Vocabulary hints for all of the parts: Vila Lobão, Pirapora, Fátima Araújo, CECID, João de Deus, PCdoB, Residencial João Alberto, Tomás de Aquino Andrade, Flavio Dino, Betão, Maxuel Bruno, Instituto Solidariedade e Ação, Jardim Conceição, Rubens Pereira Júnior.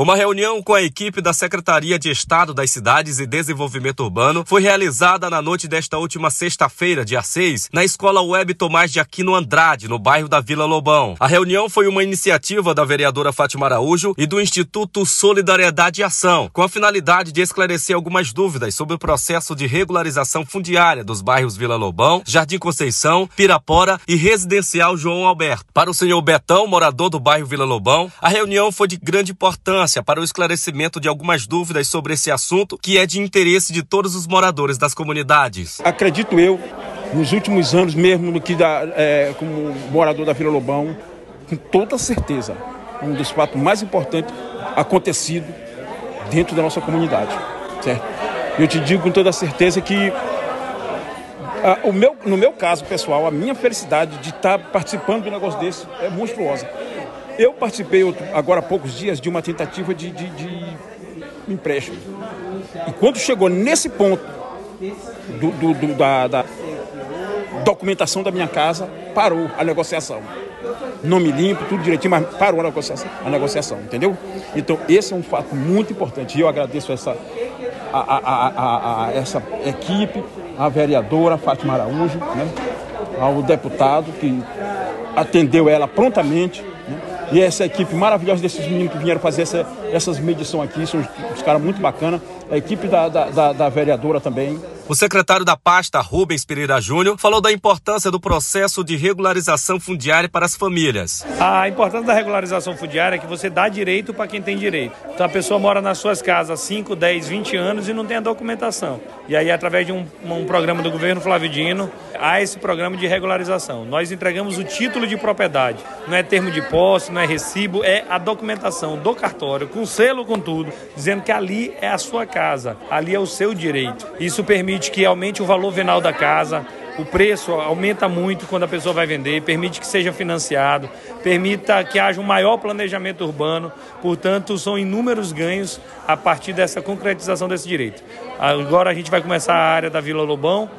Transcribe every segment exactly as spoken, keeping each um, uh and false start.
Uma reunião com a equipe da Secretaria de Estado das Cidades e Desenvolvimento Urbano foi realizada na noite desta última sexta-feira, dia seis, na Escola Web Tomás de Aquino Andrade, no bairro da Vila Lobão. A reunião foi uma iniciativa da vereadora Fátima Araújo e do Instituto Solidariedade e Ação, com a finalidade de esclarecer algumas dúvidas sobre o processo de regularização fundiária dos bairros Vila Lobão, Jardim Conceição, Pirapora e Residencial João Alberto. Para o senhor Betão, morador do bairro Vila Lobão, a reunião foi de grande importância para o esclarecimento de algumas dúvidas sobre esse assunto, que é de interesse de todos os moradores das comunidades. Acredito eu, nos últimos anos mesmo, no que da, é, como morador da Vila Lobão, com toda certeza, um dos fatos mais importantes acontecido dentro da nossa comunidade. Certo? Eu te digo com toda certeza que, a, o meu, no meu caso pessoal, a minha felicidade de estar participando de um negócio desse é monstruosa. Eu participei outro, agora há poucos dias de uma tentativa de, de, de empréstimo. E quando chegou nesse ponto do, do, do, da, da documentação da minha casa, parou a negociação. Nome limpo, tudo direitinho, mas parou a negociação, a negociação, entendeu? Então, esse é um fato muito importante. E eu agradeço essa, a, a, a, a, a, essa equipe, a vereadora Fátima Araújo, né, ao deputado que atendeu ela prontamente, né? E essa equipe maravilhosa desses meninos que vieram fazer essa, essas medições aqui, são uns caras muito bacanas, a equipe da, da, da, da vereadora também. O secretário da pasta, Rubens Pereira Júnior, falou da importância do processo de regularização fundiária para as famílias. A importância da regularização fundiária é que você dá direito para quem tem direito. Então a pessoa mora nas suas casas há cinco, dez, vinte anos e não tem a documentação. E aí, através de um, um programa do governo Flavio Dino, há esse programa de regularização. Nós entregamos o título de propriedade. Não é termo de posse, não é recibo, é a documentação do cartório, com selo, com tudo, dizendo que ali é a sua casa, ali é o seu direito. Isso permite que aumente o valor venal da casa, o preço aumenta muito quando a pessoa vai vender, permite que seja financiado, permita que haja um maior planejamento urbano, portanto são inúmeros ganhos a partir dessa concretização desse direito. Agora a gente vai começar a área da Vila Lobão,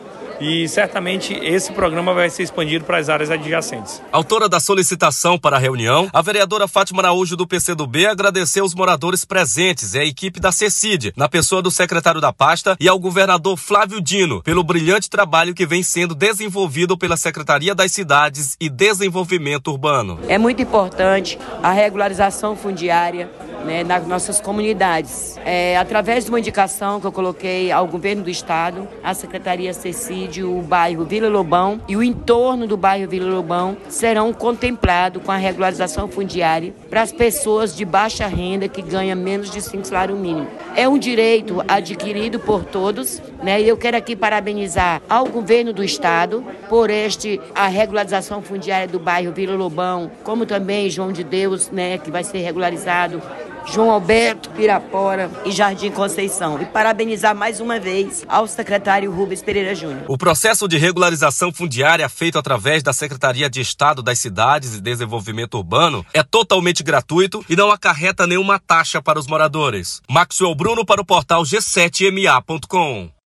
e certamente esse programa vai ser expandido para as áreas adjacentes. Autora da solicitação para a reunião, a vereadora Fátima Araújo do P C do B agradeceu os moradores presentes e a equipe da C E C I D, na pessoa do secretário da pasta e ao governador Flavio Dino, pelo brilhante trabalho que vem sendo desenvolvido pela Secretaria das Cidades e Desenvolvimento Urbano. É muito importante a regularização fundiária, né, nas nossas comunidades. É, através de uma indicação que eu coloquei ao governo do estado, a Secretaria C E C I D, o bairro Vila Lobão e o entorno do bairro Vila Lobão serão contemplados com a regularização fundiária para as pessoas de baixa renda que ganham menos de cinco salários mínimos. É um direito adquirido por todos, né? E eu quero aqui parabenizar ao governo do estado por este, a regularização fundiária do bairro Vila Lobão, como também João de Deus, né, que vai ser regularizado, João Alberto, Pirapora e Jardim Conceição. E parabenizar mais uma vez ao secretário Rubens Pereira Júnior. O processo de regularização fundiária feito através da Secretaria de Estado das Cidades e Desenvolvimento Urbano é totalmente gratuito e não acarreta nenhuma taxa para os moradores. Maxuel Bruno para o portal g sete m a ponto com.